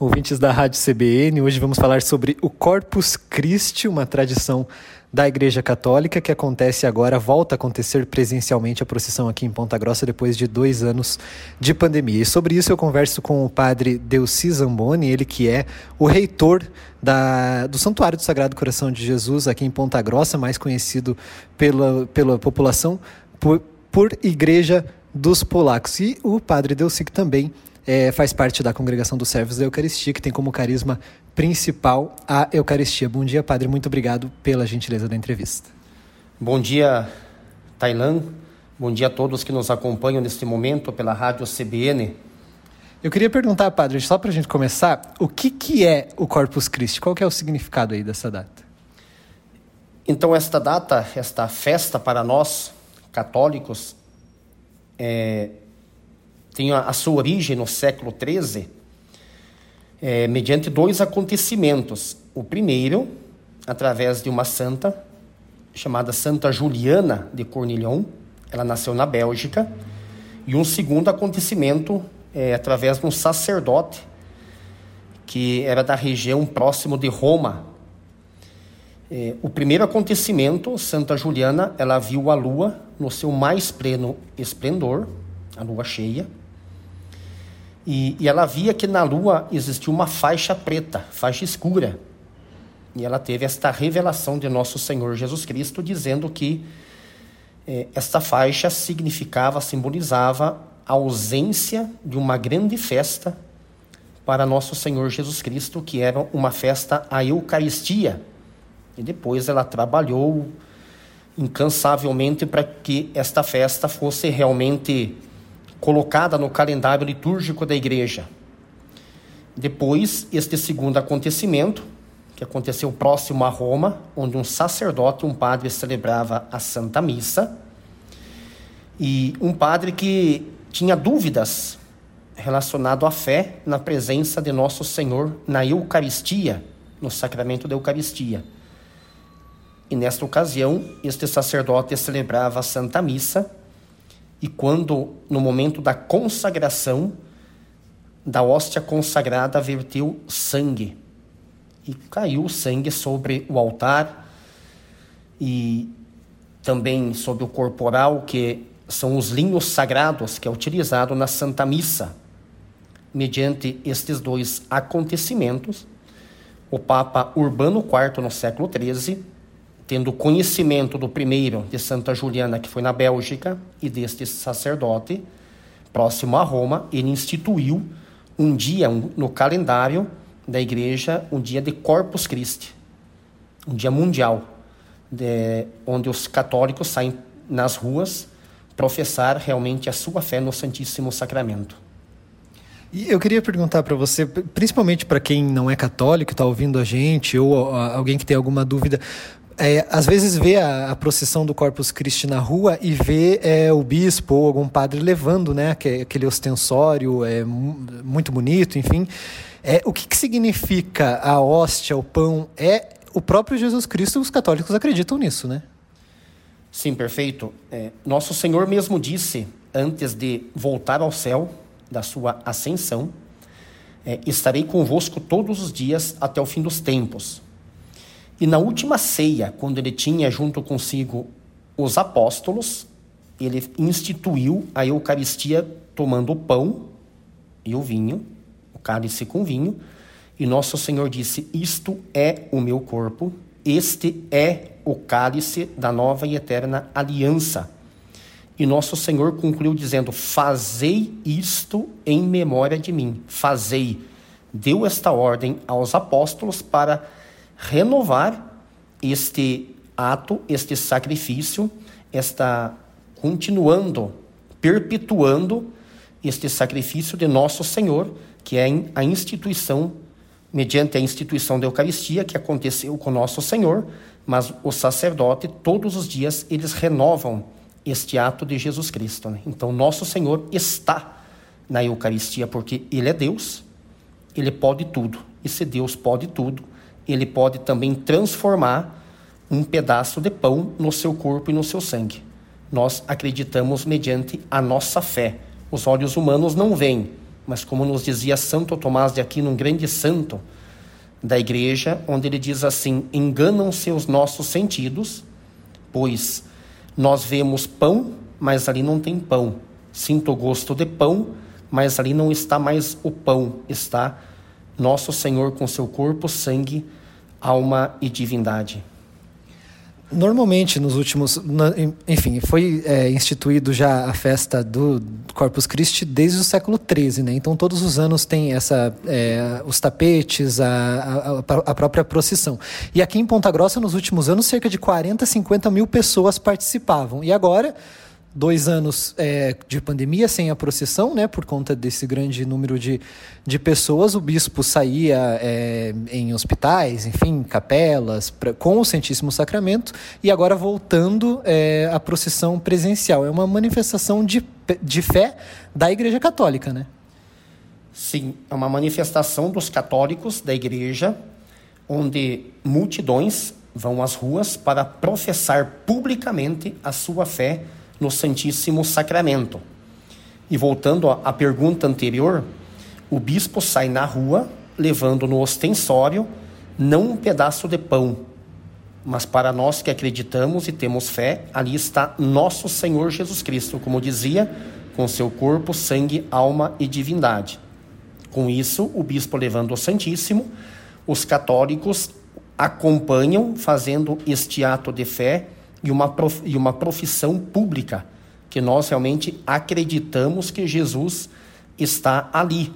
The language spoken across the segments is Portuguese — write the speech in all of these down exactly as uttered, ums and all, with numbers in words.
Ouvintes da Rádio C B N, hoje vamos falar sobre o Corpus Christi, uma tradição da Igreja Católica que acontece agora, volta a acontecer presencialmente a procissão aqui em Ponta Grossa depois de dois anos de pandemia. E sobre isso eu converso com o Padre Delsi Zamboni, ele que é o reitor da, do Santuário do Sagrado Coração de Jesus aqui em Ponta Grossa, mais conhecido pela, pela população por, por Igreja dos Polacos. E o Padre Delsi que também É, faz parte da Congregação dos Servos da Eucaristia, que tem como carisma principal a Eucaristia. Bom dia, Padre. Muito obrigado pela gentileza da entrevista. Bom dia, Tailan. Bom dia a todos que nos acompanham neste momento pela Rádio C B N. Eu queria perguntar, Padre, só para a gente começar, o que, que é o Corpus Christi? Qual que é o significado aí dessa data? Então, esta data, esta festa para nós, católicos, é... tem a sua origem no século treze, é, mediante dois acontecimentos. O primeiro, através de uma santa, chamada Santa Juliana de Cornillon, ela nasceu na Bélgica. E um segundo acontecimento, é, através de um sacerdote, que era da região próximo de Roma. É, o primeiro acontecimento, Santa Juliana, ela viu a lua no seu mais pleno esplendor, a lua cheia. E, e ela via que na lua existia uma faixa preta, faixa escura. E ela teve esta revelação de Nosso Senhor Jesus Cristo, dizendo que eh, esta faixa significava, simbolizava a ausência de uma grande festa para Nosso Senhor Jesus Cristo, que era uma festa à Eucaristia. E depois ela trabalhou incansavelmente para que esta festa fosse realmente colocada no calendário litúrgico da igreja. Depois, este segundo acontecimento, que aconteceu próximo a Roma, onde um sacerdote, um padre, celebrava a Santa Missa, e um padre que tinha dúvidas relacionado à fé na presença de Nosso Senhor na Eucaristia, no sacramento da Eucaristia. E nesta ocasião, este sacerdote celebrava a Santa Missa. E quando, no momento da consagração, da hóstia consagrada, verteu sangue. E caiu o sangue sobre o altar e também sobre o corporal, que são os linhos sagrados, que é utilizado na Santa Missa. Mediante estes dois acontecimentos, o Papa Urbano quarto, no século treze, tendo conhecimento do primeiro, de Santa Juliana, que foi na Bélgica, e deste sacerdote, próximo a Roma, ele instituiu um dia um, no calendário da igreja, um dia de Corpus Christi, um dia mundial, de, onde os católicos saem nas ruas professar realmente a sua fé no Santíssimo Sacramento. E eu queria perguntar para você, principalmente para quem não é católico, está ouvindo a gente, ou a, alguém que tem alguma dúvida. É, às vezes vê a, a procissão do Corpus Christi na rua e vê é, o bispo ou algum padre levando, né, aquele ostensório é, muito bonito, enfim. É, o que, que significa a hóstia, o pão? É o próprio Jesus Cristo, os católicos acreditam nisso, né? Sim, perfeito. É, Nosso Senhor mesmo disse, antes de voltar ao céu, da sua ascensão, é, estarei convosco todos os dias até o fim dos tempos. E na última ceia, quando ele tinha junto consigo os apóstolos, ele instituiu a Eucaristia tomando o pão e o vinho, o cálice com vinho. E Nosso Senhor disse, isto é o meu corpo, este é o cálice da nova e eterna aliança. E Nosso Senhor concluiu dizendo, fazei isto em memória de mim, fazei. Deu esta ordem aos apóstolos para renovar este ato, este sacrifício, está continuando, perpetuando este sacrifício de Nosso Senhor, que é a instituição, mediante a instituição da Eucaristia, que aconteceu com Nosso Senhor, mas o sacerdote, todos os dias, eles renovam este ato de Jesus Cristo, né? Então, Nosso Senhor está na Eucaristia, porque Ele é Deus, Ele pode tudo, e se Deus pode tudo, Ele pode também transformar um pedaço de pão no seu corpo e no seu sangue. Nós acreditamos mediante a nossa fé. Os olhos humanos não veem, mas como nos dizia Santo Tomás de Aquino, um grande santo da igreja, onde ele diz assim: enganam-se os nossos sentidos, pois nós vemos pão, mas ali não tem pão. Sinto o gosto de pão, mas ali não está mais o pão, está nosso Senhor com seu corpo, sangue, alma e divindade. Normalmente, nos últimos... Enfim, foi é, instituído já a festa do Corpus Christi desde o século treze, né? Então, todos os anos tem essa, é, os tapetes, a, a, a própria procissão. E aqui em Ponta Grossa, nos últimos anos, cerca de quarenta, cinquenta mil pessoas participavam. E agora... Dois anos é, de pandemia sem a procissão, né, por conta desse grande número de, de pessoas, o bispo saía é, em hospitais, enfim, capelas, pra, com o Santíssimo Sacramento, e agora voltando é, a procissão presencial. É uma manifestação de, de fé da Igreja Católica, né? Sim, é uma manifestação dos católicos da Igreja, onde multidões vão às ruas para professar publicamente a sua fé no Santíssimo Sacramento. E voltando à pergunta anterior, o bispo sai na rua, levando no ostensório, não um pedaço de pão, mas para nós que acreditamos e temos fé, ali está nosso Senhor Jesus Cristo, como dizia, com seu corpo, sangue, alma e divindade. Com isso, o bispo levando o Santíssimo, os católicos acompanham, fazendo este ato de fé, E uma, prof, e uma profissão pública, que nós realmente acreditamos que Jesus está ali.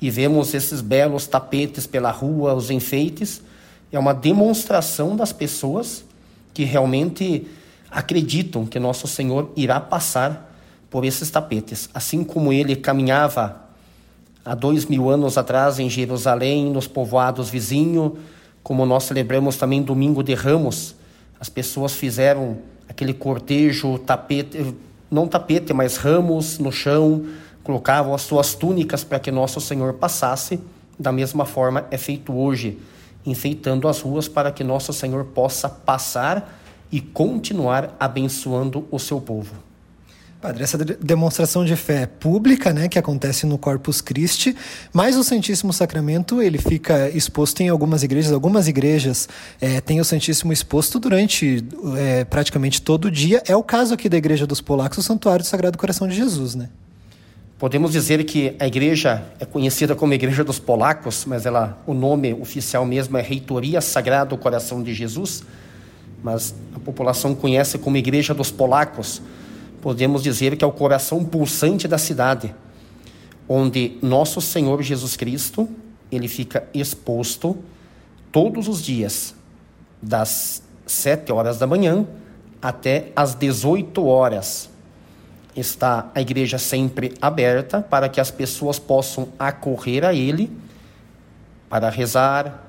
E vemos esses belos tapetes pela rua, os enfeites. É uma demonstração das pessoas que realmente acreditam que Nosso Senhor irá passar por esses tapetes. Assim como ele caminhava há dois mil anos atrás em Jerusalém, nos povoados vizinhos, como nós celebramos também Domingo de Ramos, as pessoas fizeram aquele cortejo, tapete, não tapete, mas ramos no chão, colocavam as suas túnicas para que Nosso Senhor passasse. Da mesma forma é feito hoje, enfeitando as ruas para que Nosso Senhor possa passar e continuar abençoando o seu povo. Padre, essa demonstração de fé pública, né, que acontece no Corpus Christi, mas o Santíssimo Sacramento, ele fica exposto em algumas igrejas. Algumas igrejas é, têm o Santíssimo exposto durante é, praticamente todo o dia. É o caso aqui da Igreja dos Polacos, o Santuário do Sagrado Coração de Jesus, né? Podemos dizer que a igreja é conhecida como Igreja dos Polacos, mas ela, o nome oficial mesmo é Reitoria Sagrado Coração de Jesus, mas a população conhece como Igreja dos Polacos. Podemos dizer que é o coração pulsante da cidade, onde Nosso Senhor Jesus Cristo, ele fica exposto todos os dias, das sete horas da manhã até as dezoito horas. Está a igreja sempre aberta para que as pessoas possam acorrer a ele para rezar,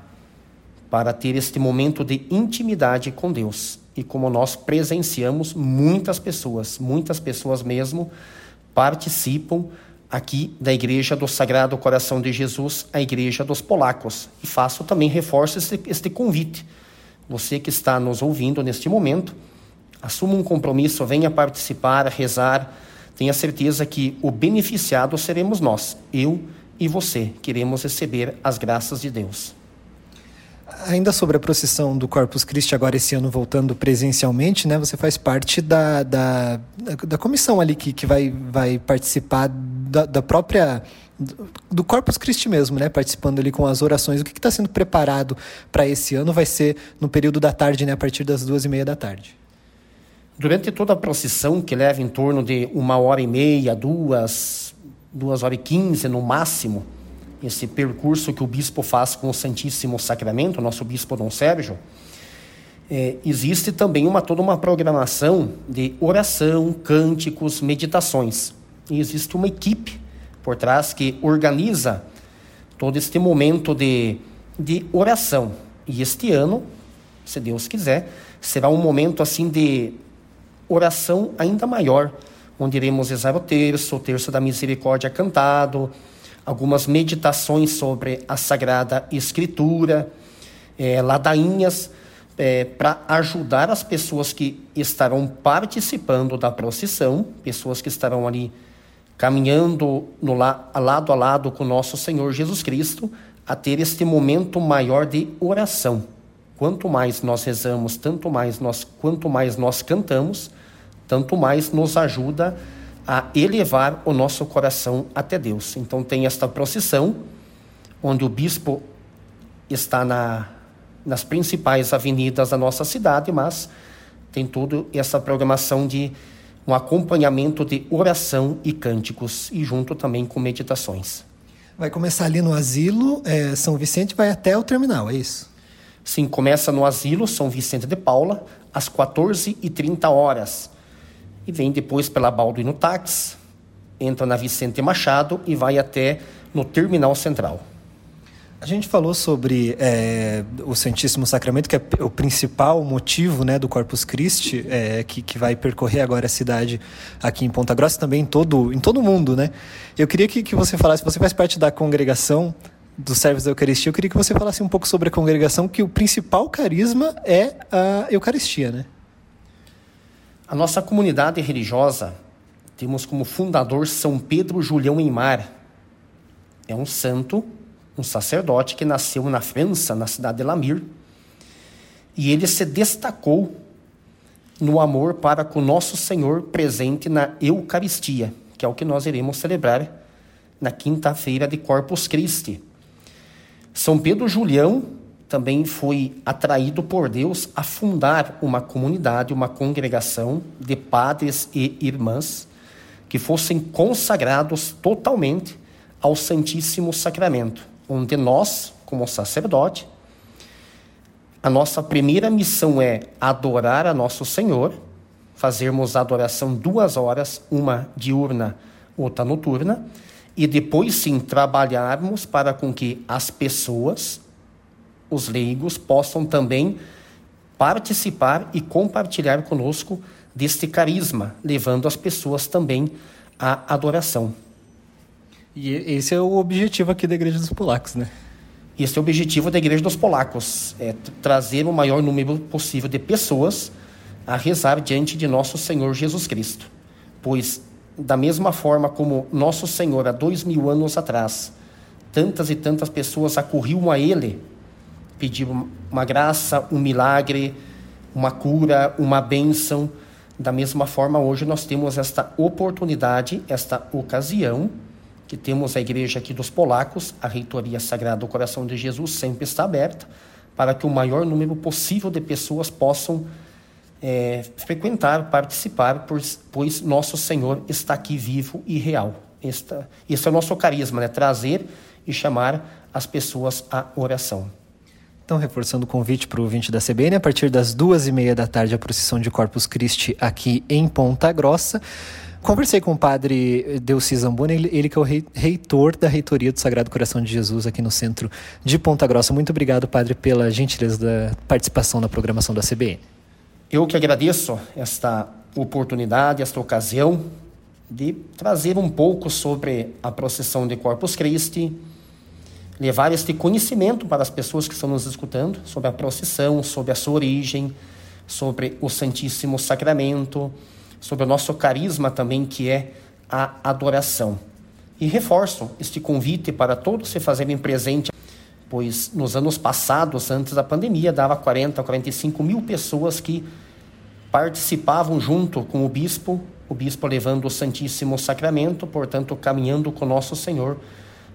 para ter este momento de intimidade com Deus. E como nós presenciamos, muitas pessoas, muitas pessoas mesmo, participam aqui da Igreja do Sagrado Coração de Jesus, a Igreja dos Polacos. E faço também, reforço este, este convite. Você que está nos ouvindo neste momento, assuma um compromisso, venha participar, rezar. Tenha certeza que o beneficiado seremos nós, eu e você. Queremos receber as graças de Deus. Ainda sobre a procissão do Corpus Christi, agora esse ano voltando presencialmente, né? Você faz parte da, da, da comissão ali que, que vai, vai participar da, da própria... do Corpus Christi mesmo, né? Participando ali com as orações. O que está sendo preparado para esse ano? Vai ser no período da tarde, né? A partir das duas e meia da tarde. Durante toda a procissão, que leva em torno de uma hora e meia, duas, duas horas e quinze no máximo, esse percurso que o bispo faz com o Santíssimo Sacramento, nosso bispo Dom Sérgio, é, existe também uma, toda uma programação de oração, cânticos, meditações. E existe uma equipe por trás que organiza todo este momento de, de oração. E este ano, se Deus quiser, será um momento assim de oração ainda maior, onde iremos rezar o terço, o terço da misericórdia cantado, algumas meditações sobre a Sagrada Escritura, é, ladainhas, é, para ajudar as pessoas que estarão participando da procissão, pessoas que estarão ali caminhando no, lado a lado com nosso Senhor Jesus Cristo, a ter este momento maior de oração. Quanto mais nós rezamos, tanto mais nós, quanto mais nós cantamos, tanto mais nos ajuda a elevar o nosso coração até Deus. Então tem esta procissão, onde o bispo está na, nas principais avenidas da nossa cidade, mas tem toda essa programação de um acompanhamento de oração e cânticos, e junto também com meditações. Vai começar ali no Asilo é, São Vicente, vai até o terminal, é isso? Sim, começa no Asilo São Vicente de Paula, às quatorze e trinta horas, e vem depois pela Balduíno Tax, entra na Vicente Machado e vai até no Terminal Central. A gente falou sobre é, o Santíssimo Sacramento, que é o principal motivo, né, do Corpus Christi, é, que, que vai percorrer agora a cidade aqui em Ponta Grossa, também em todo, em todo o mundo, né? Eu queria que, que você falasse, você faz parte da Congregação dos Servos da Eucaristia, eu queria que você falasse um pouco sobre a congregação, que o principal carisma é a Eucaristia, né? A nossa comunidade religiosa, temos como fundador São Pedro Julião Eymar. É um santo... um sacerdote que nasceu na França, na cidade de Lamir, e ele se destacou no amor para com Nosso Senhor presente na Eucaristia, que é o que nós iremos celebrar na quinta-feira de Corpus Christi. São Pedro Julião também foi atraído por Deus a fundar uma comunidade, uma congregação de padres e irmãs que fossem consagrados totalmente ao Santíssimo Sacramento, onde nós, como sacerdote, a nossa primeira missão é adorar a Nosso Senhor, fazermos a adoração duas horas, uma diurna, outra noturna, e depois sim trabalharmos para com que as pessoas, os leigos, possam também participar e compartilhar conosco deste carisma, levando as pessoas também à adoração. E esse é o objetivo aqui da Igreja dos Polacos, né? Esse é o objetivo da Igreja dos Polacos, é trazer o maior número possível de pessoas a rezar diante de Nosso Senhor Jesus Cristo. Pois, da mesma forma como Nosso Senhor, há dois mil anos atrás, tantas e tantas pessoas acorriam a Ele, pediram uma graça, um milagre, uma cura, uma bênção. Da mesma forma, hoje nós temos esta oportunidade, esta ocasião, que temos a igreja aqui dos polacos, a reitoria Sagrado Coração de Jesus sempre está aberta, para que o maior número possível de pessoas possam é, frequentar, participar, pois Nosso Senhor está aqui vivo e real. Esta, esse é o nosso carisma, né? Trazer e chamar as pessoas à oração. Então, reforçando o convite para o ouvinte da C B N, a partir das duas e meia da tarde, a procissão de Corpus Christi aqui em Ponta Grossa. Conversei com o padre Delsi Zamboni, ele, ele que é o rei, reitor da reitoria do Sagrado Coração de Jesus aqui no centro de Ponta Grossa. Muito obrigado, padre, pela gentileza da participação na programação da C B N. Eu que agradeço esta oportunidade, esta ocasião de trazer um pouco sobre a procissão de Corpus Christi, levar este conhecimento para as pessoas que estão nos escutando sobre a procissão, sobre a sua origem, sobre o Santíssimo Sacramento, sobre o nosso carisma também, que é a adoração. E reforço este convite para todos se fazerem presente, pois nos anos passados, antes da pandemia, dava quarenta, quarenta e cinco mil pessoas que participavam junto com o bispo, o bispo levando o Santíssimo Sacramento, portanto, caminhando com Nosso Senhor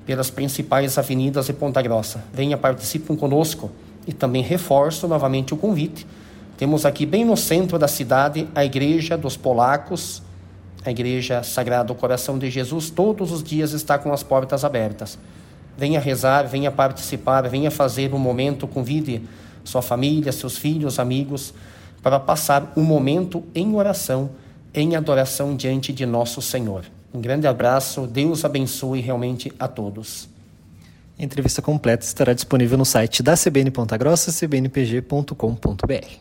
pelas principais avenidas de Ponta Grossa. Venha, participem conosco, e também reforço novamente o convite. Temos aqui bem no centro da cidade a Igreja dos Polacos, a Igreja Sagrado Coração de Jesus, todos os dias está com as portas abertas. Venha rezar, venha participar, venha fazer um momento, convide sua família, seus filhos, amigos, para passar um momento em oração, em adoração diante de Nosso Senhor. Um grande abraço, Deus abençoe realmente a todos. A entrevista completa estará disponível no site da C B N Ponta Grossa, c b n p g ponto com ponto b r.